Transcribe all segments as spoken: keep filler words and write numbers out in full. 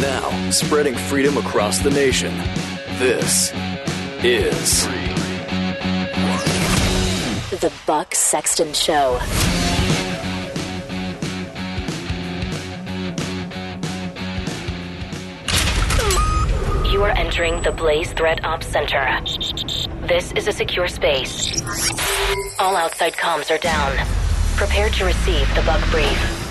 Now, spreading freedom across the nation, this is The Buck Sexton Show. You are entering the Blaze Threat Ops Center. This is a secure space. All outside comms are down. Prepare to receive the Buck Brief.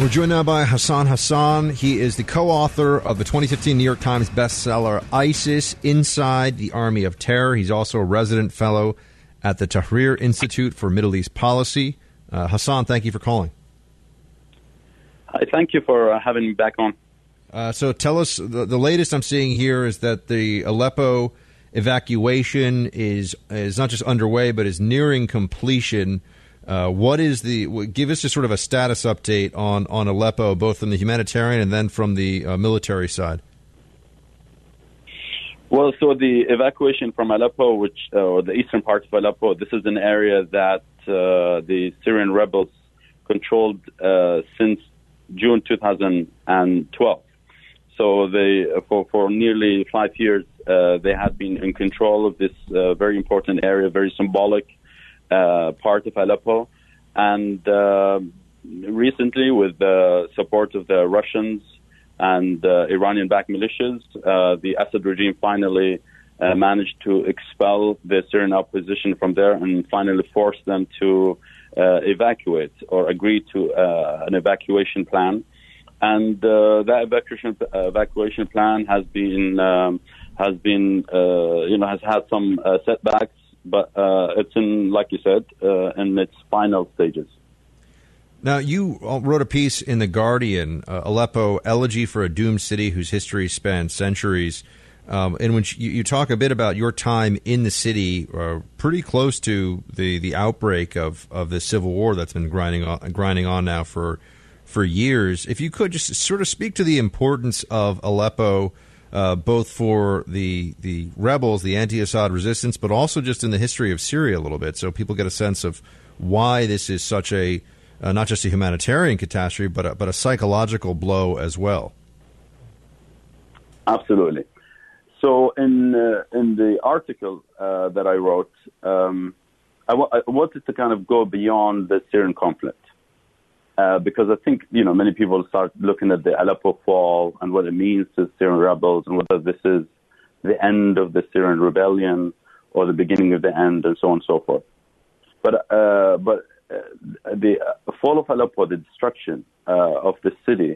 We're joined now by Hassan Hassan. He is the co-author of the twenty fifteen New York Times bestseller, ISIS: Inside the Army of Terror. He's also a resident fellow at the Tahrir Institute for Middle East Policy. Uh, Hassan, thank you for calling. Thank you for uh, having me back on. Uh, so tell us, the, the latest I'm seeing here is that the Aleppo evacuation is is not just underway, but is nearing completion. Uh, what is the, give us just sort of a status update on, on Aleppo, both from the humanitarian and then from the uh, military side. Well, so the evacuation from Aleppo, which, uh, or the eastern part of Aleppo, this is an area that uh, the Syrian rebels controlled uh, since June two thousand twelve. So they, for, for nearly five years, uh, they had been in control of this uh, very important area, very symbolic uh, part of Aleppo. And uh, recently, with the support of the Russians and uh, Iranian-backed militias, uh, the Assad regime finally uh, managed to expel the Syrian opposition from there and finally force them to Uh, evacuate or agree to uh, an evacuation plan, and uh, that evacuation uh, evacuation plan has been um, has been uh, you know has had some uh, setbacks, but uh, it's in, like you said, uh, in its final stages. Now, you wrote a piece in The Guardian, uh, Aleppo: Elegy for a Doomed City Whose History Spans Centuries, um, in which you, you talk a bit about your time in the city, uh, pretty close to the, the outbreak of, of the civil war that's been grinding on, grinding on now for for years. If you could just sort of speak to the importance of Aleppo, uh, both for the the rebels, the anti-Assad resistance, but also just in the history of Syria a little bit, so people get a sense of why this is such a uh, not just a humanitarian catastrophe, but a, but a psychological blow as well. Absolutely. So in uh, in the article uh, that I wrote, um, I, w- I wanted to kind of go beyond the Syrian conflict uh, because I think, you know, many people start looking at the Aleppo fall and what it means to Syrian rebels and whether this is the end of the Syrian rebellion or the beginning of the end and so on and so forth. But, uh, but uh, the fall of Aleppo, the destruction uh, of the city,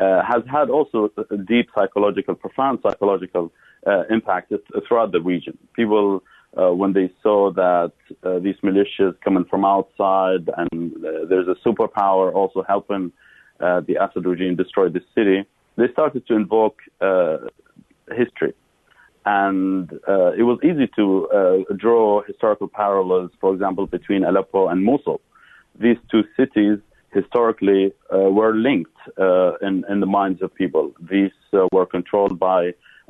Uh, has had also a deep psychological, profound psychological uh, impact throughout the region. People, uh, when they saw that uh, these militias coming from outside and uh, there's a superpower also helping uh, the Assad regime destroy the city, they started to invoke uh, history. And uh, it was easy to uh, draw historical parallels, for example, between Aleppo and Mosul. These two cities historically uh, were linked uh, in, in the minds of people. These uh, were controlled by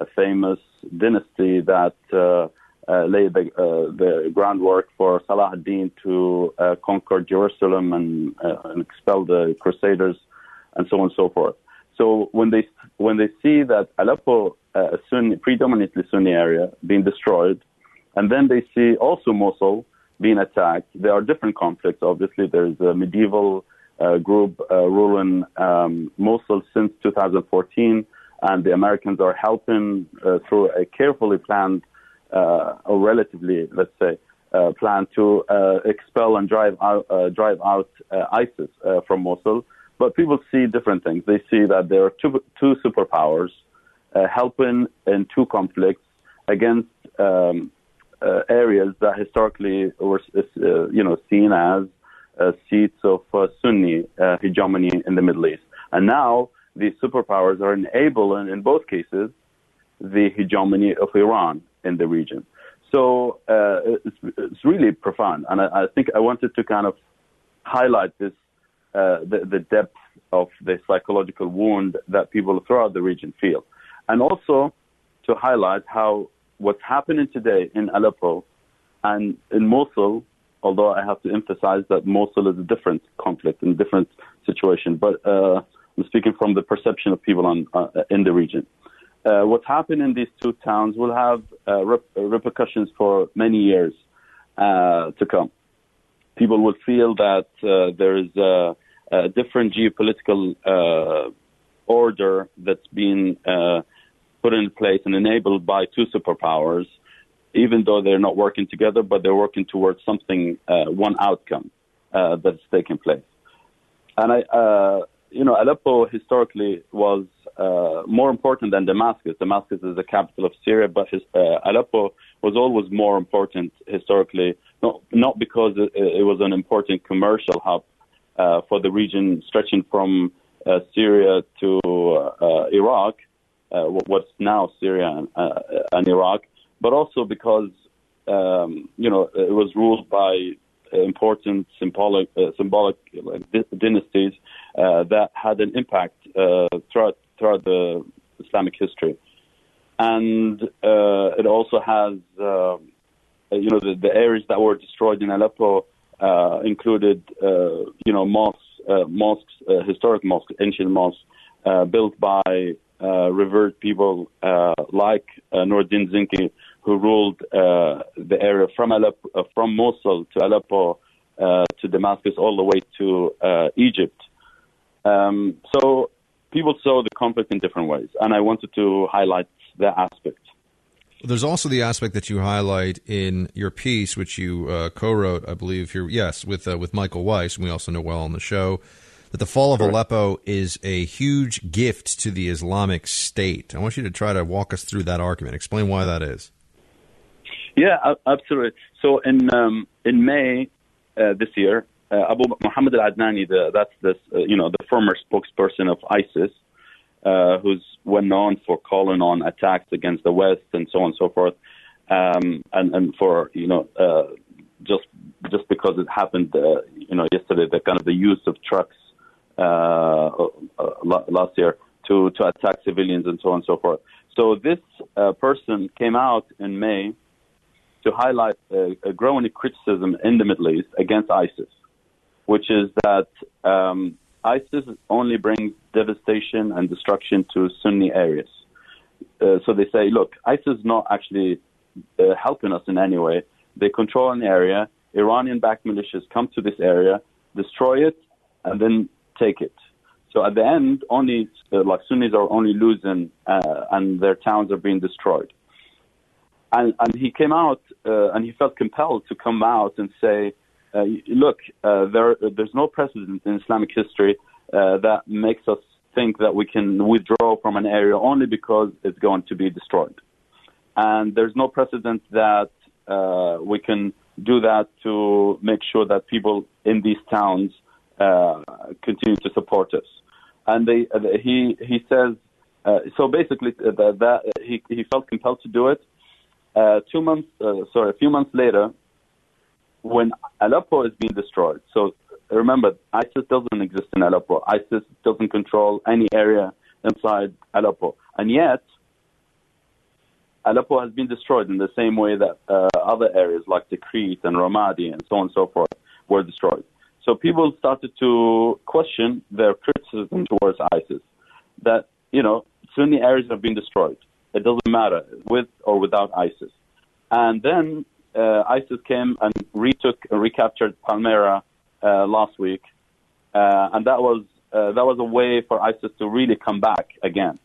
a famous dynasty that uh, uh, laid the, uh, the groundwork for Salah ad-Din to uh, conquer Jerusalem and, uh, and expel the Crusaders and so on and so forth. So when they when they see that Aleppo, uh, a Sunni, predominantly Sunni area, being destroyed, and then they see also Mosul being attacked, there are different conflicts. Obviously, there's a medieval Uh, group uh, ruling um, Mosul since two thousand fourteen, and the Americans are helping uh, through a carefully planned, uh, or relatively, let's say, uh, plan to uh, expel and drive out, uh, drive out uh, ISIS uh, from Mosul. But people see different things. They see that there are two, two superpowers uh, helping in two conflicts against um, uh, areas that historically were, uh, you know, seen as uh, seats of uh, Sunni uh, hegemony in the Middle East. And now these superpowers are enabling, in both cases, the hegemony of Iran in the region. So uh, it's, it's really profound. And I, I think I wanted to kind of highlight this, Uh, the, the depth of the psychological wound that people throughout the region feel. And also to highlight how what's happening today in Aleppo and in Mosul, although I have to emphasize that Mosul is a different conflict and different situation, but uh, I'm speaking from the perception of people on, uh, in the region. Uh, what's happened in these two towns will have uh, rep- repercussions for many years uh, to come. People will feel that uh, there is a, a different geopolitical uh, order that's been uh, put in place and enabled by two superpowers, even though they're not working together, but they're working towards something, uh, one outcome uh, that's taking place. And, I, uh, you know, Aleppo historically was uh, more important than Damascus. Damascus is the capital of Syria, but his, uh, Aleppo was always more important historically, not, not because it, it was an important commercial hub uh, for the region stretching from uh, Syria to uh, Iraq, uh, what's now Syria and, uh, and Iraq, but also because, um, you know, it was ruled by important symbolic, uh, symbolic dynasties uh, that had an impact uh, throughout, throughout the Islamic history. And uh, it also has, uh, you know, the, the areas that were destroyed in Aleppo uh, included, uh, you know, mosques, uh, mosques, uh, historic mosques, ancient mosques uh, built by uh, revered people uh, like uh, Nur ad-Din Zengi, who ruled uh, the area from Aleppo, uh, from Mosul to Aleppo uh, to Damascus, all the way to uh, Egypt. Um, so people saw the conflict in different ways, and I wanted to highlight that aspect. There's also the aspect that you highlight in your piece, which you uh, co-wrote, I believe, here, yes, with uh, with Michael Weiss, and we also know well on the show, that the fall of Correct. Aleppo is a huge gift to the Islamic State. I want you to try to walk us through that argument. Explain why that is. Yeah, absolutely. So in um, in May uh, this year, uh, Abu Muhammad al-Adnani, the, that's the uh, you know the former spokesperson of ISIS, Uh, who's well known for calling on attacks against the West and so on and so forth, um, and, and for you know uh, just just because it happened uh, you know yesterday, the kind of the use of trucks uh, last year to to attack civilians and so on and so forth. So this uh, person came out in May to highlight a, a growing criticism in the Middle East against ISIS, which is that. Um, ISIS only brings devastation and destruction to Sunni areas. Uh, so they say, look, ISIS is not actually uh, helping us in any way. They control an area. Iranian-backed militias come to this area, destroy it, and then take it. So at the end, only uh, like Sunnis are only losing, uh, and their towns are being destroyed. And, and he came out, uh, and he felt compelled to come out and say, Uh, look, uh, there, there's no precedent in Islamic history uh, that makes us think that we can withdraw from an area only because it's going to be destroyed. And there's no precedent that uh, we can do that to make sure that people in these towns uh, continue to support us. And they, uh, he he says, uh, so basically uh, that he, he felt compelled to do it. Uh, two months, uh, sorry, a few months later, when Aleppo is being destroyed, so remember, ISIS doesn't exist in Aleppo. ISIS doesn't control any area inside Aleppo. And yet, Aleppo has been destroyed in the same way that uh, other areas like Tikrit and Ramadi and so on and so forth were destroyed. So people started to question their criticism towards ISIS, that, you know, Sunni areas have been destroyed. It doesn't matter, with or without ISIS. And then Uh, ISIS came and retook, uh, recaptured Palmyra uh, last week, uh, and that was uh, that was a way for ISIS to really come back again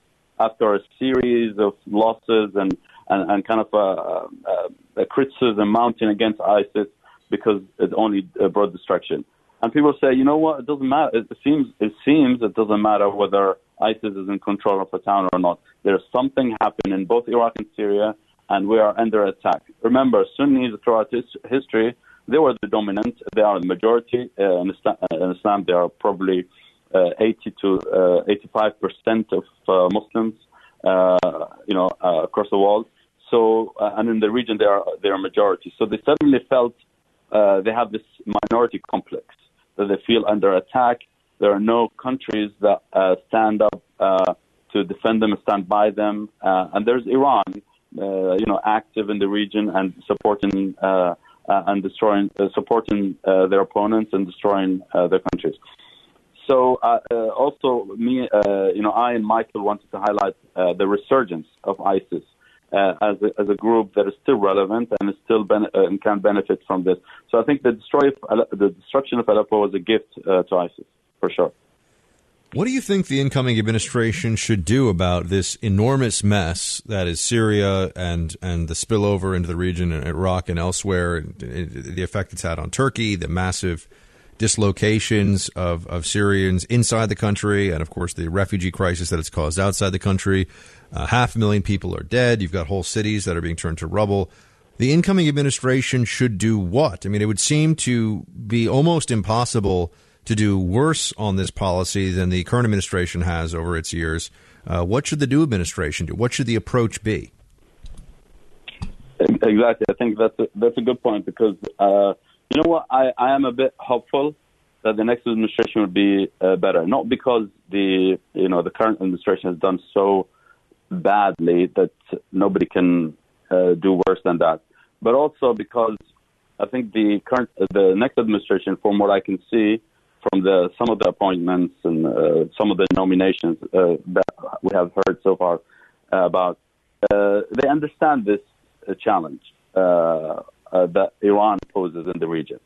after a series of losses and and, and kind of a, a, a criticism mounting against ISIS because it only brought destruction. And people say, you know what? It doesn't matter. It seems it seems it doesn't matter whether ISIS is in control of a town or not. There's something happening in both Iraq and Syria, and we are under attack. Remember, Sunnis throughout his, history, they were the dominant. They are the majority uh, in, Islam, in Islam. They are probably uh, eighty to eighty-five percent of uh, Muslims, uh, you know, uh, across the world. So, uh, and in the region, they are they are majority. So they suddenly felt uh, they have this minority complex, that they feel under attack. There are no countries that uh, stand up uh, to defend them and stand by them. Uh, and there's Iran, uh, you know, active in the region and supporting uh, uh, and destroying, uh, supporting uh, their opponents and destroying uh, their countries. So uh, uh, also, me, uh, you know, I and Michael wanted to highlight uh, the resurgence of ISIS uh, as a, as a group that is still relevant and is still ben- uh, and can benefit from this. So I think the destroy the destruction of Aleppo was a gift uh, to ISIS. For sure. What do you think the incoming administration should do about this enormous mess that is Syria and and the spillover into the region and Iraq and elsewhere, and the effect it's had on Turkey, the massive dislocations of, of Syrians inside the country, and, of course, the refugee crisis that it's caused outside the country? Uh, half a million people are dead. You've got whole cities that are being turned to rubble. The incoming administration should do what? I mean, it would seem to be almost impossible to do worse on this policy than the current administration has over its years. Uh, what should the new administration do? What should the approach be? Exactly. I think that's a, that's a good point because, uh, you know what, I, I am a bit hopeful that the next administration will be uh, better. Not because the, you know, the current administration has done so badly that nobody can uh, do worse than that, but also because I think the current, the next administration, from what I can see, from the, some of the appointments and uh, some of the nominations uh, that we have heard so far uh, about, uh, they understand this uh, challenge uh, uh, that Iran poses in the region.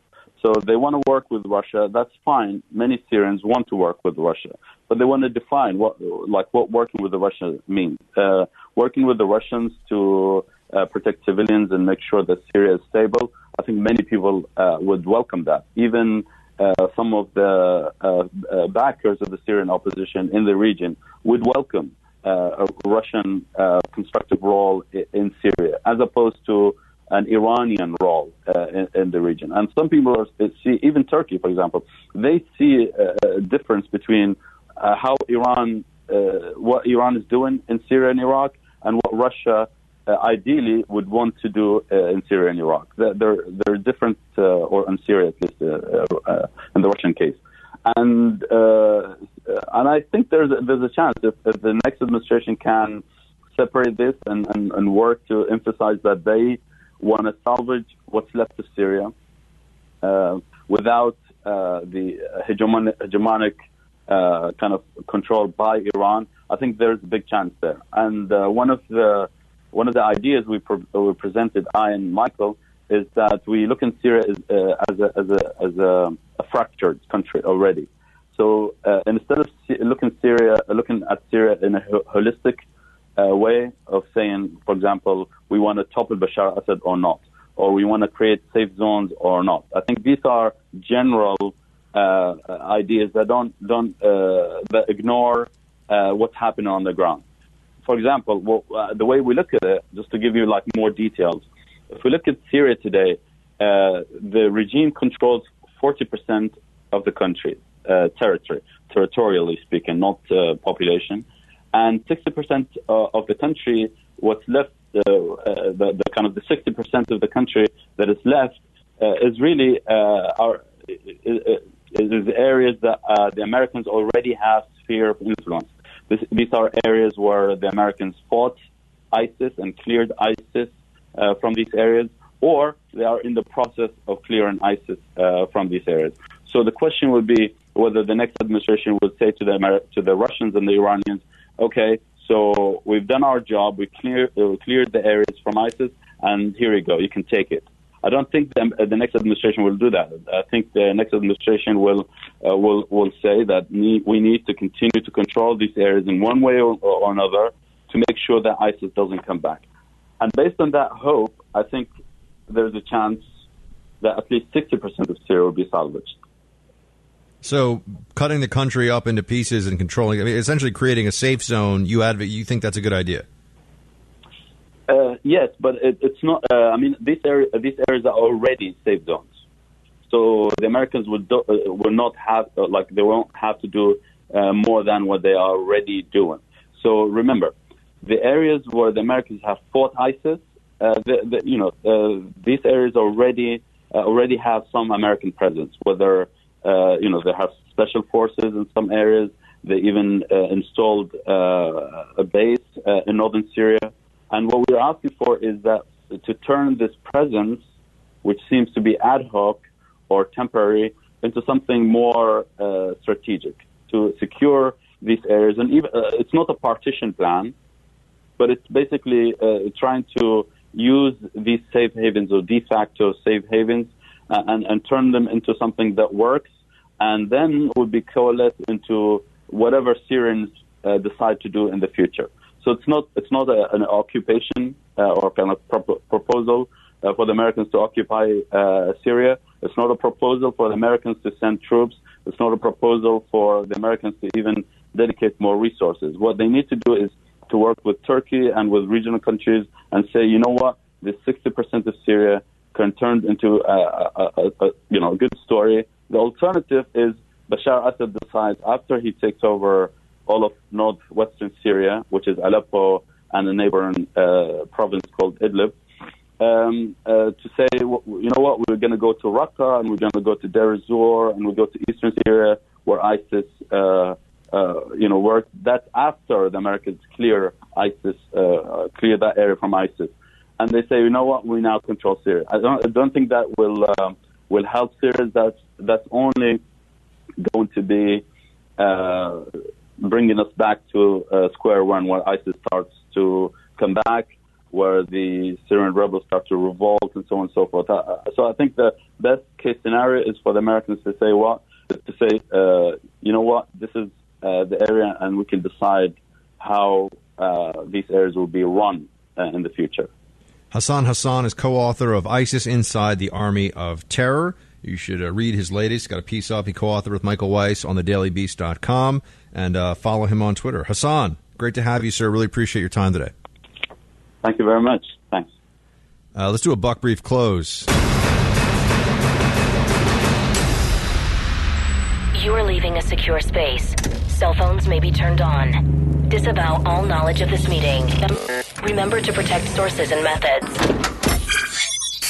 So they want to work with Russia. That's fine. Many Syrians want to work with Russia, but they want to define what, like, what working with the Russians means. Uh, working with the Russians to uh, protect civilians and make sure that Syria is stable. I think many people uh, would welcome that, even. Uh, some of the uh, uh, backers of the Syrian opposition in the region would welcome uh, a Russian uh, constructive role in, in Syria, as opposed to an Iranian role uh, in, in the region. And some people are, see, even Turkey, for example, they see a, a difference between uh, how Iran, uh, what Iran is doing in Syria and Iraq, and what Russia uh, ideally would want to do uh, in Syria and Iraq. They're, they're different, uh, or in Syria at least, uh, uh, in the Russian case. And uh, and I think there's a, there's a chance if, if the next administration can separate this and, and, and work to emphasize that they want to salvage what's left of Syria uh, without uh, the hegemonic, hegemonic uh, kind of control by Iran. I think there's a big chance there. And uh, one of the One of the ideas we, pre- we presented, I and Michael, is that we look in Syria as, uh, as, a, as, a, as a, a fractured country already. So uh, instead of looking Syria, looking at Syria in a ho- holistic uh, way of saying, for example, we want to topple Bashar Assad or not, or we want to create safe zones or not. I think these are general uh, ideas that don't don't uh, that ignore uh, what's happening on the ground. For example, well, uh, the way we look at it, just to give you like more details, if we look at Syria today, uh, the regime controls forty percent of the country, uh, territory, territorially speaking, not uh, population, and sixty percent uh, of the country, what's left, uh, uh, the, the kind of the sixty percent of the country that is left uh, is really uh, our, is, is areas that uh, the Americans already have sphere of influence. This, these are areas where the Americans fought ISIS and cleared ISIS uh, from these areas, or they are in the process of clearing ISIS uh, from these areas. So the question would be whether the next administration would say to the Amer- to the Russians and the Iranians, okay, so we've done our job, we clear, uh, cleared the areas from ISIS, and here you go, you can take it. I don't think the, the next administration will do that. I think the next administration will uh, will will say that ne- we need to continue to control these areas in one way or, or another to make sure that ISIS doesn't come back. And based on that hope, I think there's a chance that at least sixty percent of Syria will be salvaged. So cutting the country up into pieces and controlling, I mean, essentially creating a safe zone, you adv- you think that's a good idea? Uh, yes, but it, it's not, uh, I mean, these, area, these areas are already safe zones. So the Americans would do, uh, will not have, uh, like, they won't have to do uh, more than what they are already doing. So remember, the areas where the Americans have fought ISIS, uh, the, the, you know, uh, these areas already uh, already have some American presence. Whether uh, you know they have special forces in some areas, they even uh, installed uh, a base uh, in northern Syria. And what we're asking for is that to turn this presence, which seems to be ad hoc or temporary, into something more uh, strategic to secure these areas. And even, uh, it's not a partition plan, but it's basically uh, trying to use these safe havens or de facto safe havens uh, and, and turn them into something that works and then would be coalesced into whatever Syrians uh, decide to do in the future. So it's not it's not a, an occupation uh, or kind of pro- proposal uh, for the Americans to occupy uh, Syria. It's not a proposal for the Americans to send troops. It's not a proposal for the Americans to even dedicate more resources. What they need to do is to work with Turkey and with regional countries and say, you know what, this sixty percent of Syria can turn into a, a, a, a you know a good story. The alternative is Bashar Assad decides after he takes over all of northwestern Syria, which is Aleppo and a neighboring uh, province called Idlib, um, uh, to say, you know what, we're going to go to Raqqa and we're going to go to Deir ez-Zor and we'll go to eastern Syria where ISIS uh, Uh, you know, work. That's after the Americans clear ISIS, uh, clear that area from ISIS, and they say, you know what, we now control Syria. I don't, I don't think that will um, will help Syria. That's that's only going to be uh, bringing us back to uh, square one, where ISIS starts to come back, where the Syrian rebels start to revolt, and so on and so forth. So I think the best case scenario is for the Americans to say, what, well, to say, uh, you know what, this is Uh, the area, and we can decide how uh, these areas will be run uh, in the future. Hassan Hassan is co-author of ISIS: Inside the Army of Terror. You should uh, read his latest. He's got a piece up he co-authored with Michael Weiss on the daily beast dot com, and uh, follow him on Twitter. Hassan, great to have you, sir. Really appreciate your time today. Thank you very much. Thanks. Uh, let's do a Buck Brief close. You are leaving a secure space. Cell phones may be turned on. Disavow all knowledge of this meeting. Remember to protect sources and methods.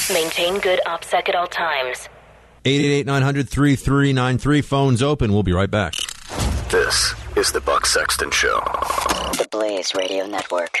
Maintain good OPSEC at all times. eight eight eight, nine hundred, three three nine three. Phones open. We'll be right back. This is The Buck Sexton Show. The Blaze Radio Network.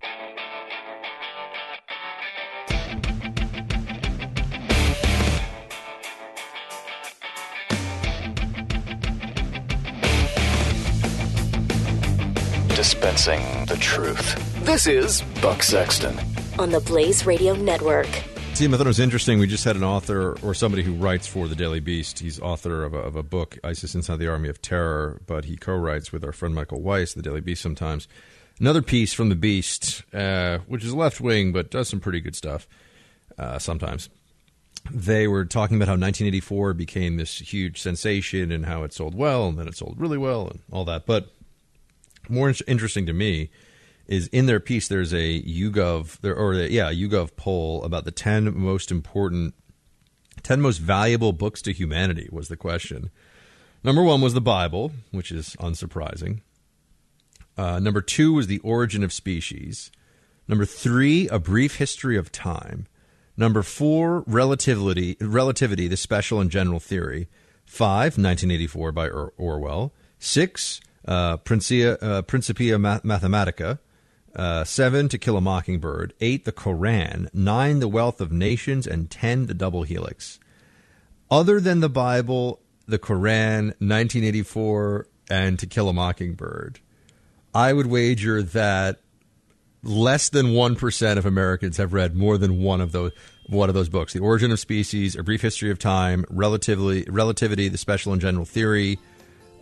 Dispensing the truth. This is Buck Sexton on the Blaze Radio Network. See, I thought it was interesting. We just had an author or somebody who writes for the Daily Beast. He's author of a, of a book, ISIS: Inside the Army of Terror, but he co-writes with our friend Michael Weiss, the Daily Beast sometimes. Another piece from the Beast, uh, which is left-wing but does some pretty good stuff uh, sometimes. They were talking about how nineteen eighty-four became this huge sensation and how it sold well and then it sold really well and all that. But more in- interesting to me is in their piece there's a YouGov there, or a, yeah, YouGov poll about the ten most important, ten most valuable books to humanity was the question. Number one was the Bible, which is unsurprising. Uh, number two was The Origin of Species. Number three, A Brief History of Time. Number four, relativity, relativity, the special and general theory. Five, nineteen eighty-four by or- Orwell. Six, uh, Principia, uh, Principia Mathematica. Uh, seven, To Kill a Mockingbird. Eight, the Koran. Nine, the Wealth of Nations. And ten, the Double Helix. Other than the Bible, the Koran, nineteen eighty-four, and To Kill a Mockingbird, I would wager that less than one percent of Americans have read more than one of those one of those books. The Origin of Species, A Brief History of Time, Relativity, Relativity, The Special and General Theory,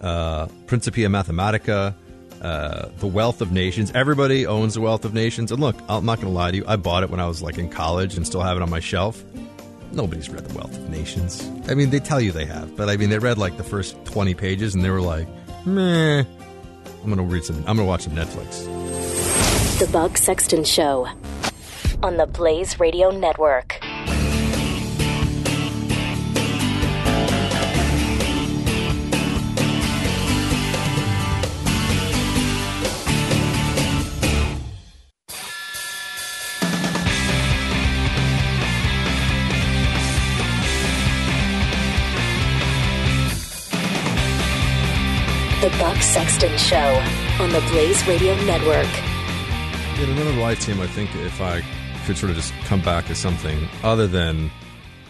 uh, Principia Mathematica, uh, The Wealth of Nations. Everybody owns The Wealth of Nations. And look, I'm not going to lie to you. I bought it when I was like in college and still have it on my shelf. Nobody's read The Wealth of Nations. I mean, they tell you they have, but I mean, they read like the first twenty pages and they were like, meh, I'm going to read some, I'm going to watch some Netflix. The Buck Sexton Show on the Blaze Radio Network. The Buck Sexton Show on the Blaze Radio Network. In another life, Tim, I think if I could sort of just come back to something other than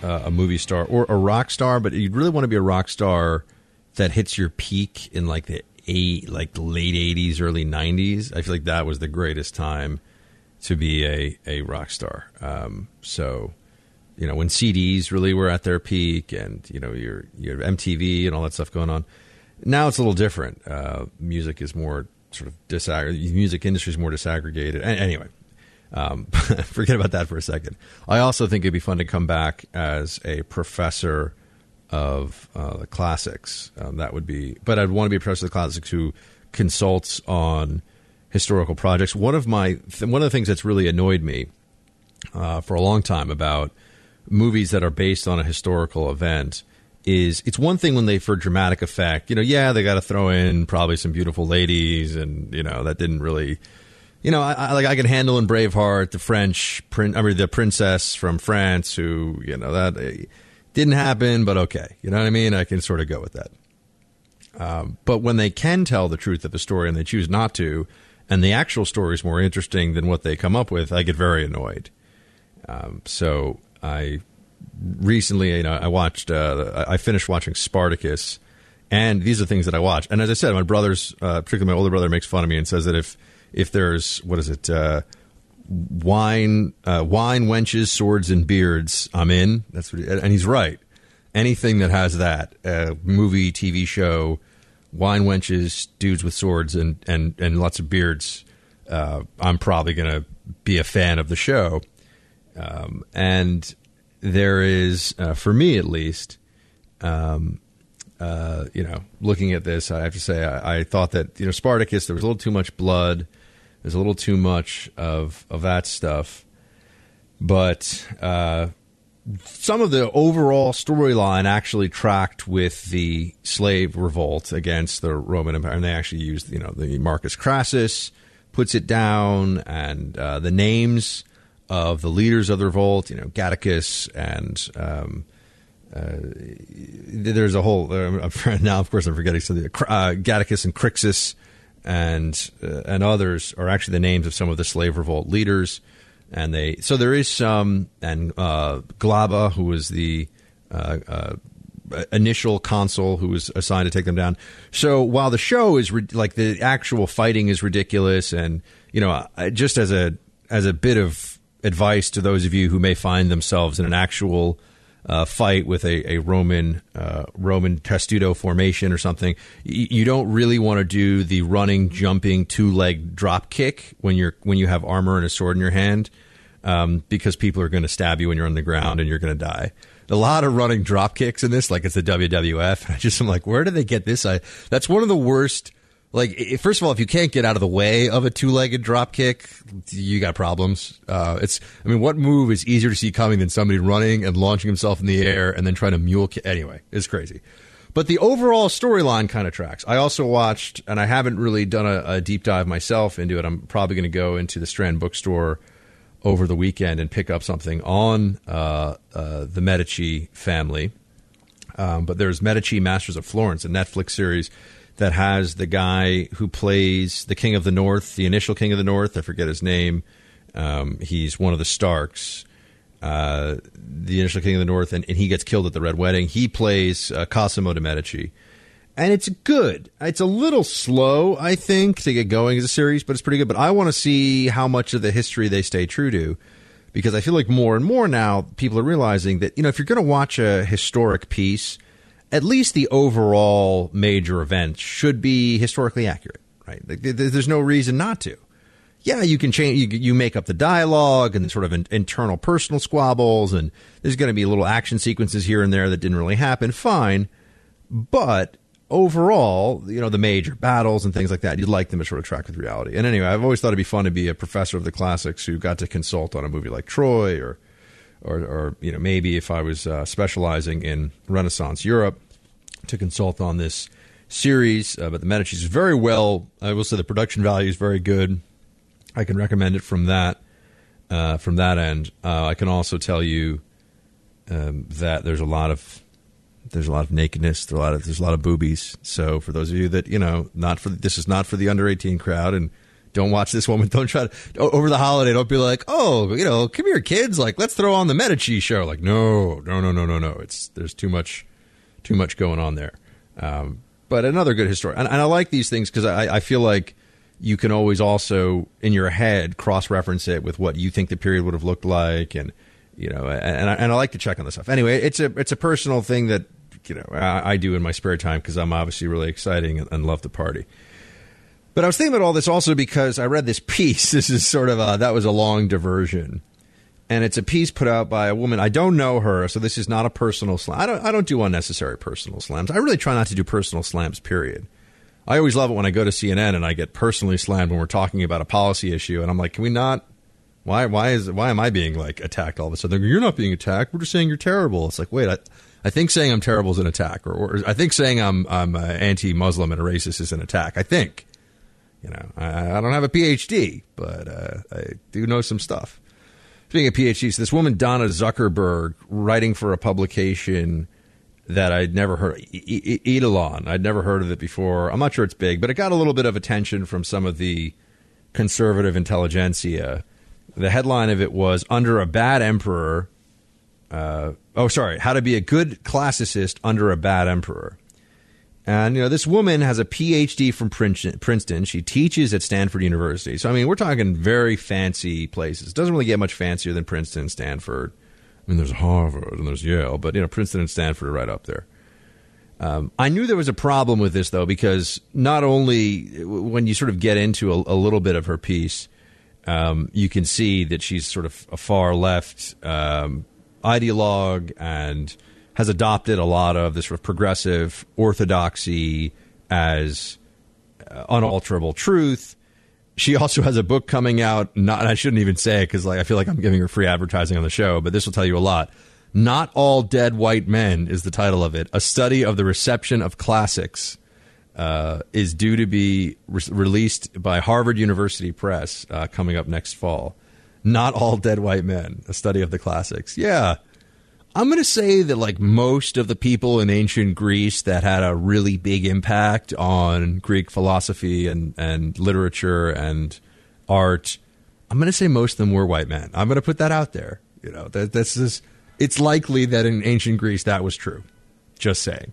uh, a movie star or a rock star, but you'd really want to be a rock star that hits your peak in like the eight, like the late eighties, early nineties. I feel like that was the greatest time to be a, a rock star. Um, so, you know, when C Ds really were at their peak and, you know, your, your M T V and all that stuff going on. Now it's a little different. Uh, music is more sort of disaggregated. The music industry is more disaggregated. An- anyway, um, forget about that for a second. I also think it'd be fun to come back as a professor of uh, the classics. Um, that would be, but I'd want to be a professor of the classics who consults on historical projects. One of my th- one of the things that's really annoyed me uh, for a long time about movies that are based on a historical event. Is it's one thing when they, for dramatic effect, you know, yeah, they got to throw in probably some beautiful ladies and, you know, that didn't really, you know, I, I like I can handle in Braveheart, the French, prin- I mean, the princess from France who, you know, that uh, didn't happen, but okay. You know what I mean? I can sort of go with that. Um, but when they can tell the truth of the story and they choose not to, and the actual story is more interesting than what they come up with, I get very annoyed. Um, so I... Recently, you know, I watched, uh, I finished watching Spartacus, and these are things that I watch. And as I said, my brother's, uh, particularly my older brother, makes fun of me and says that if, if there's, what is it, uh, wine, uh, wine, wenches, swords, and beards, I'm in. That's what he, and he's right. Anything that has that, uh, movie, T V show, wine, wenches, dudes with swords, and, and, and lots of beards, uh, I'm probably going to be a fan of the show. Um, and, There is, uh, for me at least, um, uh, you know, looking at this, I have to say I, I thought that, you know, Spartacus, there was a little too much blood. There's a little too much of, of that stuff. But uh, some of the overall storyline actually tracked with the slave revolt against the Roman Empire. And they actually used, you know, the Marcus Crassus puts it down and uh, the names of the leaders of the revolt, you know, Gattacus, and um, uh, there's a whole, uh, now of course I'm forgetting something, uh, Gattacus and Crixus and uh, and others are actually the names of some of the slave revolt leaders. And they, so there is some, and uh, Glaba, who was the uh, uh, initial consul who was assigned to take them down. So while the show is, re- like the actual fighting is ridiculous, and, you know, I, just as a as a bit of advice to those of you who may find themselves in an actual uh, fight with a, a Roman uh, Roman testudo formation or something. Y- you don't really want to do the running, jumping, two leg drop kick when you're when you have armor and a sword in your hand, um, because people are going to stab you when you're on the ground and you're going to die. A lot of running drop kicks in this, like it's the W W F. And I just am like, where do they get this? I, that's one of the worst. Like, first of all, if you can't get out of the way of a two-legged drop kick, you got problems. Uh, it's, I mean, what move is easier to see coming than somebody running and launching himself in the air and then trying to mule kick? Anyway, it's crazy. But the overall storyline kind of tracks. I also watched, and I haven't really done a, a deep dive myself into it. I'm probably going to go into the Strand Bookstore over the weekend and pick up something on uh, uh, the Medici family. Um, but there's Medici Masters of Florence, a Netflix series that has the guy who plays the King of the North, the initial King of the North. I forget his name. Um, he's one of the Starks, uh, the initial King of the North, and, and he gets killed at the Red Wedding. He plays uh, Cosimo de' Medici. And it's good. It's a little slow, I think, to get going as a series, but it's pretty good. But I want to see how much of the history they stay true to, because I feel like more and more now people are realizing that, you know, if you're going to watch a historic piece, at least the overall major events should be historically accurate, right? Like, there's no reason not to. Yeah, you can change. You, you make up the dialogue and sort of in, internal personal squabbles, and there's going to be little action sequences here and there that didn't really happen. Fine, but overall, you know, the major battles and things like that, you'd like them to sort of track with reality. And anyway, I've always thought it'd be fun to be a professor of the classics who got to consult on a movie like Troy, or, or, or you know, maybe if I was uh, specializing in Renaissance Europe, to consult on this series. Uh, but the Medici is very well. I will say the production value is very good. I can recommend it from that uh, from that end. Uh, I can also tell you um, that there's a lot of. There's a lot of nakedness. There's a lot of, there's a lot of boobies. So for those of you that, you know, not for this is not for the under eighteen crowd, and don't watch this woman. Don't try to over the holiday. Don't be like, oh, you know, come here, kids. Like, let's throw on the Medici show. Like, no, no, no, no, no, no. It's there's too much, too much going on there. Um, but another good history. And, and I like these things because I, I feel like you can always also in your head cross reference it with what you think the period would have looked like, and you know, and I, and I like to check on this stuff. Anyway, it's a it's a personal thing that. You know, I, I do in my spare time because I'm obviously really exciting and, and love to party. But I was thinking about all this also because I read this piece. This is sort of a, that was a long diversion, and it's a piece put out by a woman. I don't know her, so this is not a personal slam. I don't I don't do unnecessary personal slams. I really try not to do personal slams. Period. I always love it when I go to C N N and I get personally slammed when we're talking about a policy issue, and I'm like, can we not? Why why is why am I being like attacked all of a sudden? You're not being attacked. We're just saying you're terrible. It's like, wait, I. I think saying I'm terrible is an attack, or, or I think saying I'm I'm uh, anti-Muslim and a racist is an attack. I think, you know, I, I don't have a P H D, but uh, I do know some stuff. Speaking of P H Ds, this woman Donna Zuckerberg, writing for a publication that I'd never heard, Edelon, I'd never heard of it before. I'm not sure it's big, but it got a little bit of attention from some of the conservative intelligentsia. The headline of it was "Under a Bad Emperor." Uh, oh, sorry, how to be a good classicist under a bad emperor. And, you know, this woman has a P H D from Princeton. She teaches at Stanford University. So, I mean, we're talking very fancy places. It doesn't really get much fancier than Princeton and Stanford. I mean, there's Harvard and there's Yale, but, you know, Princeton and Stanford are right up there. Um, I knew there was a problem with this, though, because not only when you sort of get into a, a little bit of her piece, um, you can see that she's sort of a far left um ideologue and has adopted a lot of this sort of progressive orthodoxy as unalterable truth. She also has a book coming out. Not, I shouldn't even say it because like, I feel like I'm giving her free advertising on the show, but this will tell you a lot. Not All Dead White Men is the title of it. A study of the reception of classics uh, is due to be re- released by Harvard University Press uh, coming up next fall. Not All Dead White Men, a study of the classics. Yeah. I'm going to say that like most of the people in ancient Greece that had a really big impact on Greek philosophy and, and literature and art, I'm going to say most of them were white men. I'm going to put that out there. You know, that that's just, it's likely that in ancient Greece that was true. Just saying.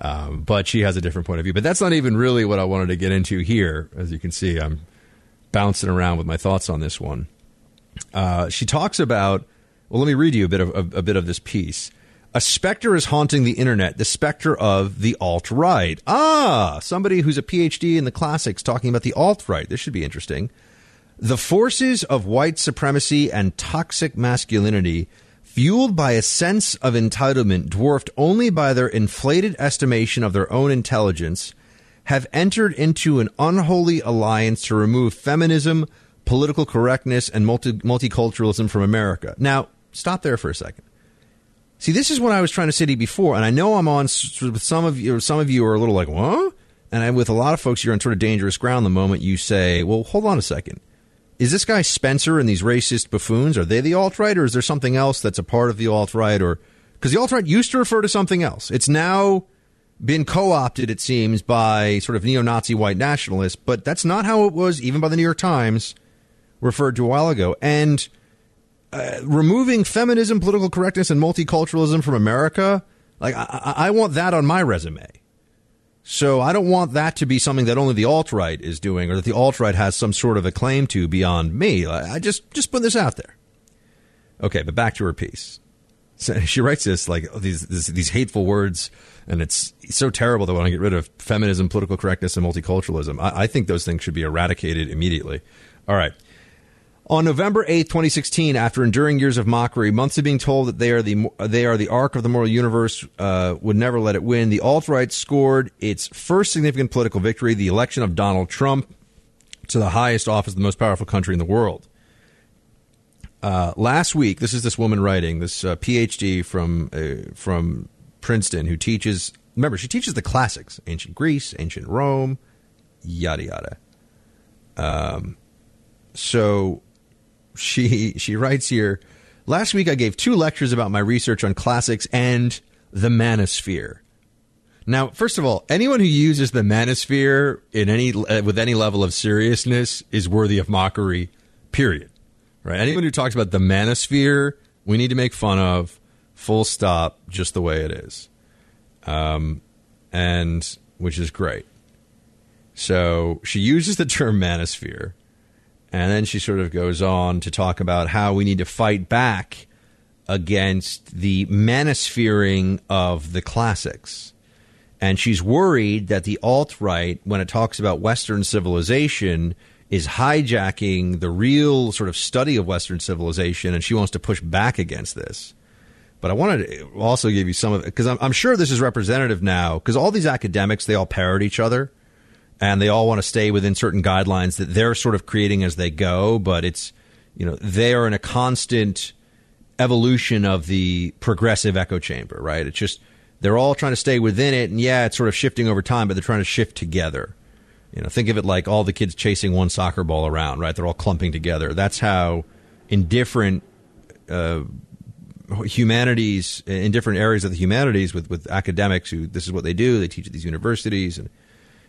Um, but she has a different point of view. But that's not even really what I wanted to get into here. As you can see, I'm bouncing around with my thoughts on this one. Uh, she talks about, well, let me read you a bit of a, a bit of this piece. A specter is haunting the internet, the specter of the alt-right. Ah, somebody who's a P H D in the classics talking about the alt-right. This should be interesting. The forces of white supremacy and toxic masculinity, fueled by a sense of entitlement, dwarfed only by their inflated estimation of their own intelligence, have entered into an unholy alliance to remove feminism, political correctness, and multi- multiculturalism from America. Now, stop there for a second. See, this is what I was trying to say to you before, and I know I'm on with some of you, or some of you are a little like, what? And I, with a lot of folks, you're on sort of dangerous ground the moment you say, well, hold on a second. is this guy Spencer and these racist buffoons, are they the alt-right, or is there something else that's a part of the alt-right? Or because the alt-right used to refer to something else. It's now been co-opted, it seems, by sort of neo-Nazi white nationalists, but that's not how it was, even by the New York Times, referred to a while ago. And uh, removing feminism, political correctness, and multiculturalism from America, like I, I want that on my resume. So I don't want that to be something that only the alt-right is doing, or that the alt-right has some sort of a claim to beyond me. I just just put this out there. Okay, but back to her piece. So she writes this, like, oh, these, this, these hateful words, and it's so terrible that I want to get rid of feminism, political correctness, and multiculturalism. I, I think those things should be eradicated immediately. All right. On November eighth, twenty sixteen, after enduring years of mockery, months of being told that they are the they are the arc of the moral universe, uh, would never let it win, the alt-right scored its first significant political victory, the election of Donald Trump to the highest office of the most powerful country in the world. Uh, last week, this is this woman writing, this uh, PhD from uh, from Princeton, who teaches, remember, she teaches the classics, ancient Greece, ancient Rome, yada, yada. Um, so... She she writes here, last week I gave two lectures about my research on classics and the manosphere. Now, first of all, anyone who uses the manosphere in any uh, with any level of seriousness is worthy of mockery, period. Right? Anyone who talks about the manosphere, we need to make fun of, full stop, just the way it is. Um, and which is great. So she uses the term manosphere. And then she sort of goes on to talk about how we need to fight back against the manosphereing of the classics. And she's worried that the alt-right, when it talks about Western civilization, is hijacking the real sort of study of Western civilization, and she wants to push back against this. But I wanted to also give you some of it, because I'm, I'm sure this is representative now, because all these academics, they all parrot each other. And they all want to stay within certain guidelines that they're sort of creating as they go. But it's, you know, they are in a constant evolution of the progressive echo chamber, right? It's just they're all trying to stay within it. And, yeah, it's sort of shifting over time, but they're trying to shift together. You know, think of it like all the kids chasing one soccer ball around, right? They're all clumping together. That's how in different uh, humanities, in different areas of the humanities with, with academics who this is what they do. They teach at these universities and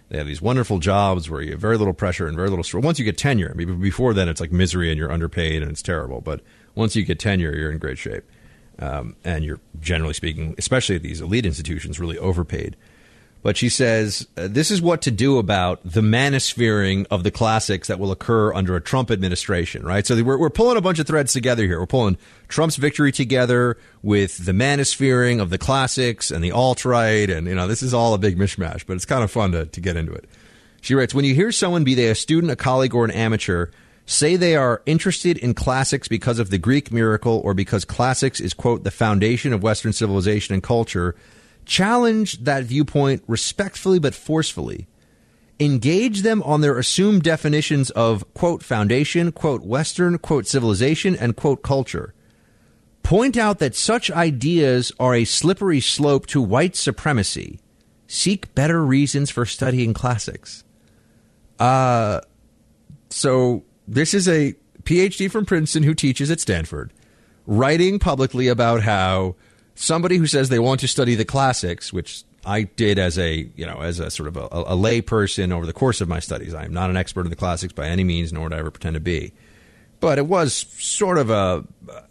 they have these wonderful jobs where you have very little pressure and very little stress. Once you get tenure, I mean, before then it's like misery and you're underpaid and it's terrible. But once you get tenure, you're in great shape. Um, and you're, generally speaking, especially at these elite institutions, really overpaid. But she says, this is what to do about the manosphereing of the classics that will occur under a Trump administration, right? So we're, we're pulling a bunch of threads together here. We're pulling Trump's victory together with the manosphereing of the classics and the alt-right. And, you know, this is all a big mishmash, but it's kind of fun to, to get into it. She writes, when you hear someone, be they a student, a colleague, or an amateur, say they are interested in classics because of the Greek miracle or because classics is, quote, the foundation of Western civilization and culture, challenge that viewpoint respectfully but forcefully. Engage them on their assumed definitions of, quote, foundation, quote, Western, quote, civilization, and, quote, culture. Point out that such ideas are a slippery slope to white supremacy. Seek better reasons for studying classics. Uh, so this is a PhD from Princeton who teaches at Stanford, writing publicly about how somebody who says they want to study the classics, which I did as a, you know, as a sort of a, a lay person over the course of my studies. I am not an expert in the classics by any means, nor would I ever pretend to be. But it was sort of a,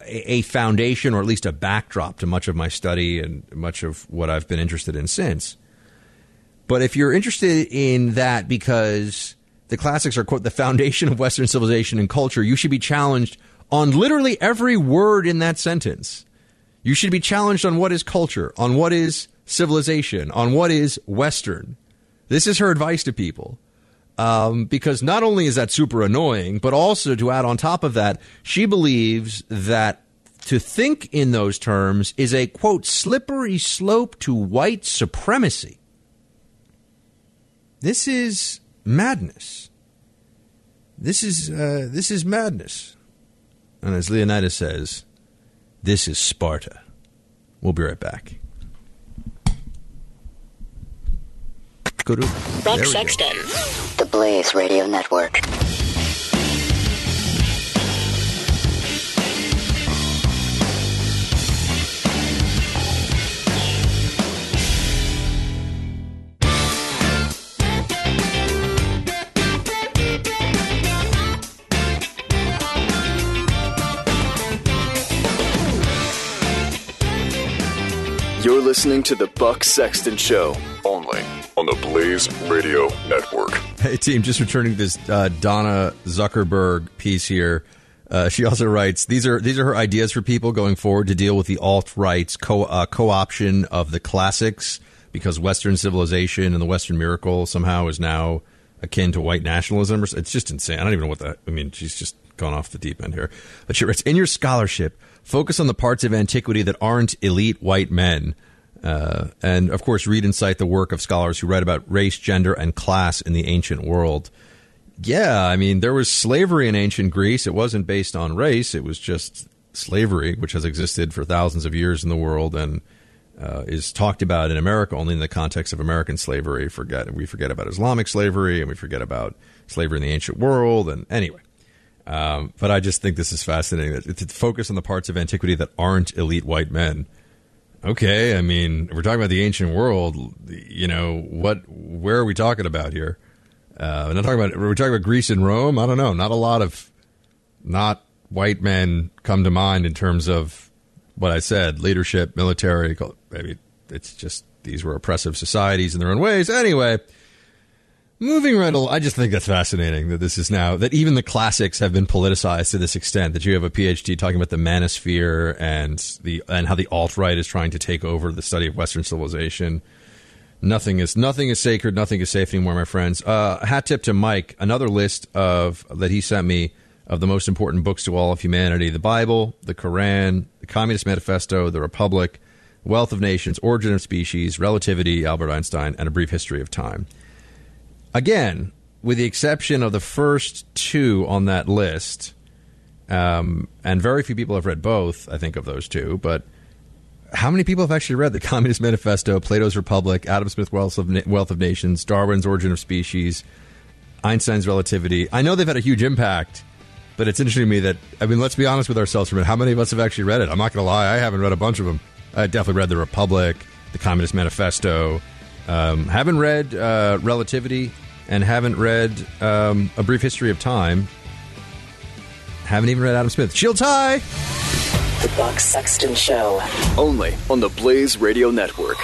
a foundation or at least a backdrop to much of my study and much of what I've been interested in since. But if you're interested in that because the classics are, quote, the foundation of Western civilization and culture, you should be challenged on literally every word in that sentence. You should be challenged on what is culture, on what is civilization, on what is Western. This is her advice to people, um, because not only is that super annoying, but also to add on top of that, she believes that to think in those terms is a, quote, slippery slope to white supremacy. This is madness. This is uh, this is madness. And as Leonidas says, this is Sparta. We'll be right back. Buck Sexton, The Blaze Radio Network. listening to The Buck Sexton Show, only on the Blaze Radio Network. Hey, team, just returning this uh, Donna Zuckerberg piece here. Uh, she also writes, these are these are her ideas for people going forward to deal with the alt-right's co- uh, co-option of the classics, because Western civilization and the Western miracle somehow is now akin to white nationalism. It's just insane. I don't even know what that... I mean, she's just gone off the deep end here. But she writes, in your scholarship, focus on the parts of antiquity that aren't elite white men. Uh, and, of course, read and cite the work of scholars who write about race, gender, and class in the ancient world. Yeah, I mean, there was slavery in ancient Greece. It wasn't based on race. It was just slavery, which has existed for thousands of years in the world and uh, is talked about in America only in the context of American slavery. Forget We forget about Islamic slavery, and we forget about slavery in the ancient world. And anyway. Um, but I just think this is fascinating. It's a focus on the parts of antiquity that aren't elite white men. Okay, I mean, we're talking about the ancient world. You know, what? Where are we talking about here? Uh, we're not talking about. We're talking about Greece and Rome. I don't know. Not a lot of not white men come to mind in terms of what I said: leadership, military. Maybe it's just these were oppressive societies in their own ways. Anyway. Moving right along, I just think that's fascinating that this is now, that even the classics have been politicized to this extent, that you have a PhD talking about the manosphere and the and how the alt-right is trying to take over the study of Western civilization. Nothing is nothing is sacred, nothing is safe anymore, my friends. Uh, hat tip to Mike, another list of that he sent me of the most important books to all of humanity: the Bible, the Quran, the Communist Manifesto, the Republic, Wealth of Nations, Origin of Species, Relativity, Albert Einstein, and A Brief History of Time. Again, with the exception of the first two on that list, um, and very few people have read both, I think, of those two, but how many people have actually read the Communist Manifesto, Plato's Republic, Adam Smith's Wealth of, Na- Wealth of Nations, Darwin's Origin of Species, Einstein's Relativity? I know they've had a huge impact, but it's interesting to me that, I mean, let's be honest with ourselves for a minute. How many of us have actually read it? I'm not going to lie. I haven't read a bunch of them. I definitely read the Republic, the Communist Manifesto, um, haven't read uh, Relativity, and haven't read um, A Brief History of Time. Haven't even read Adam Smith. Shields high! The Buck Sexton Show. Only on the Blaze Radio Network.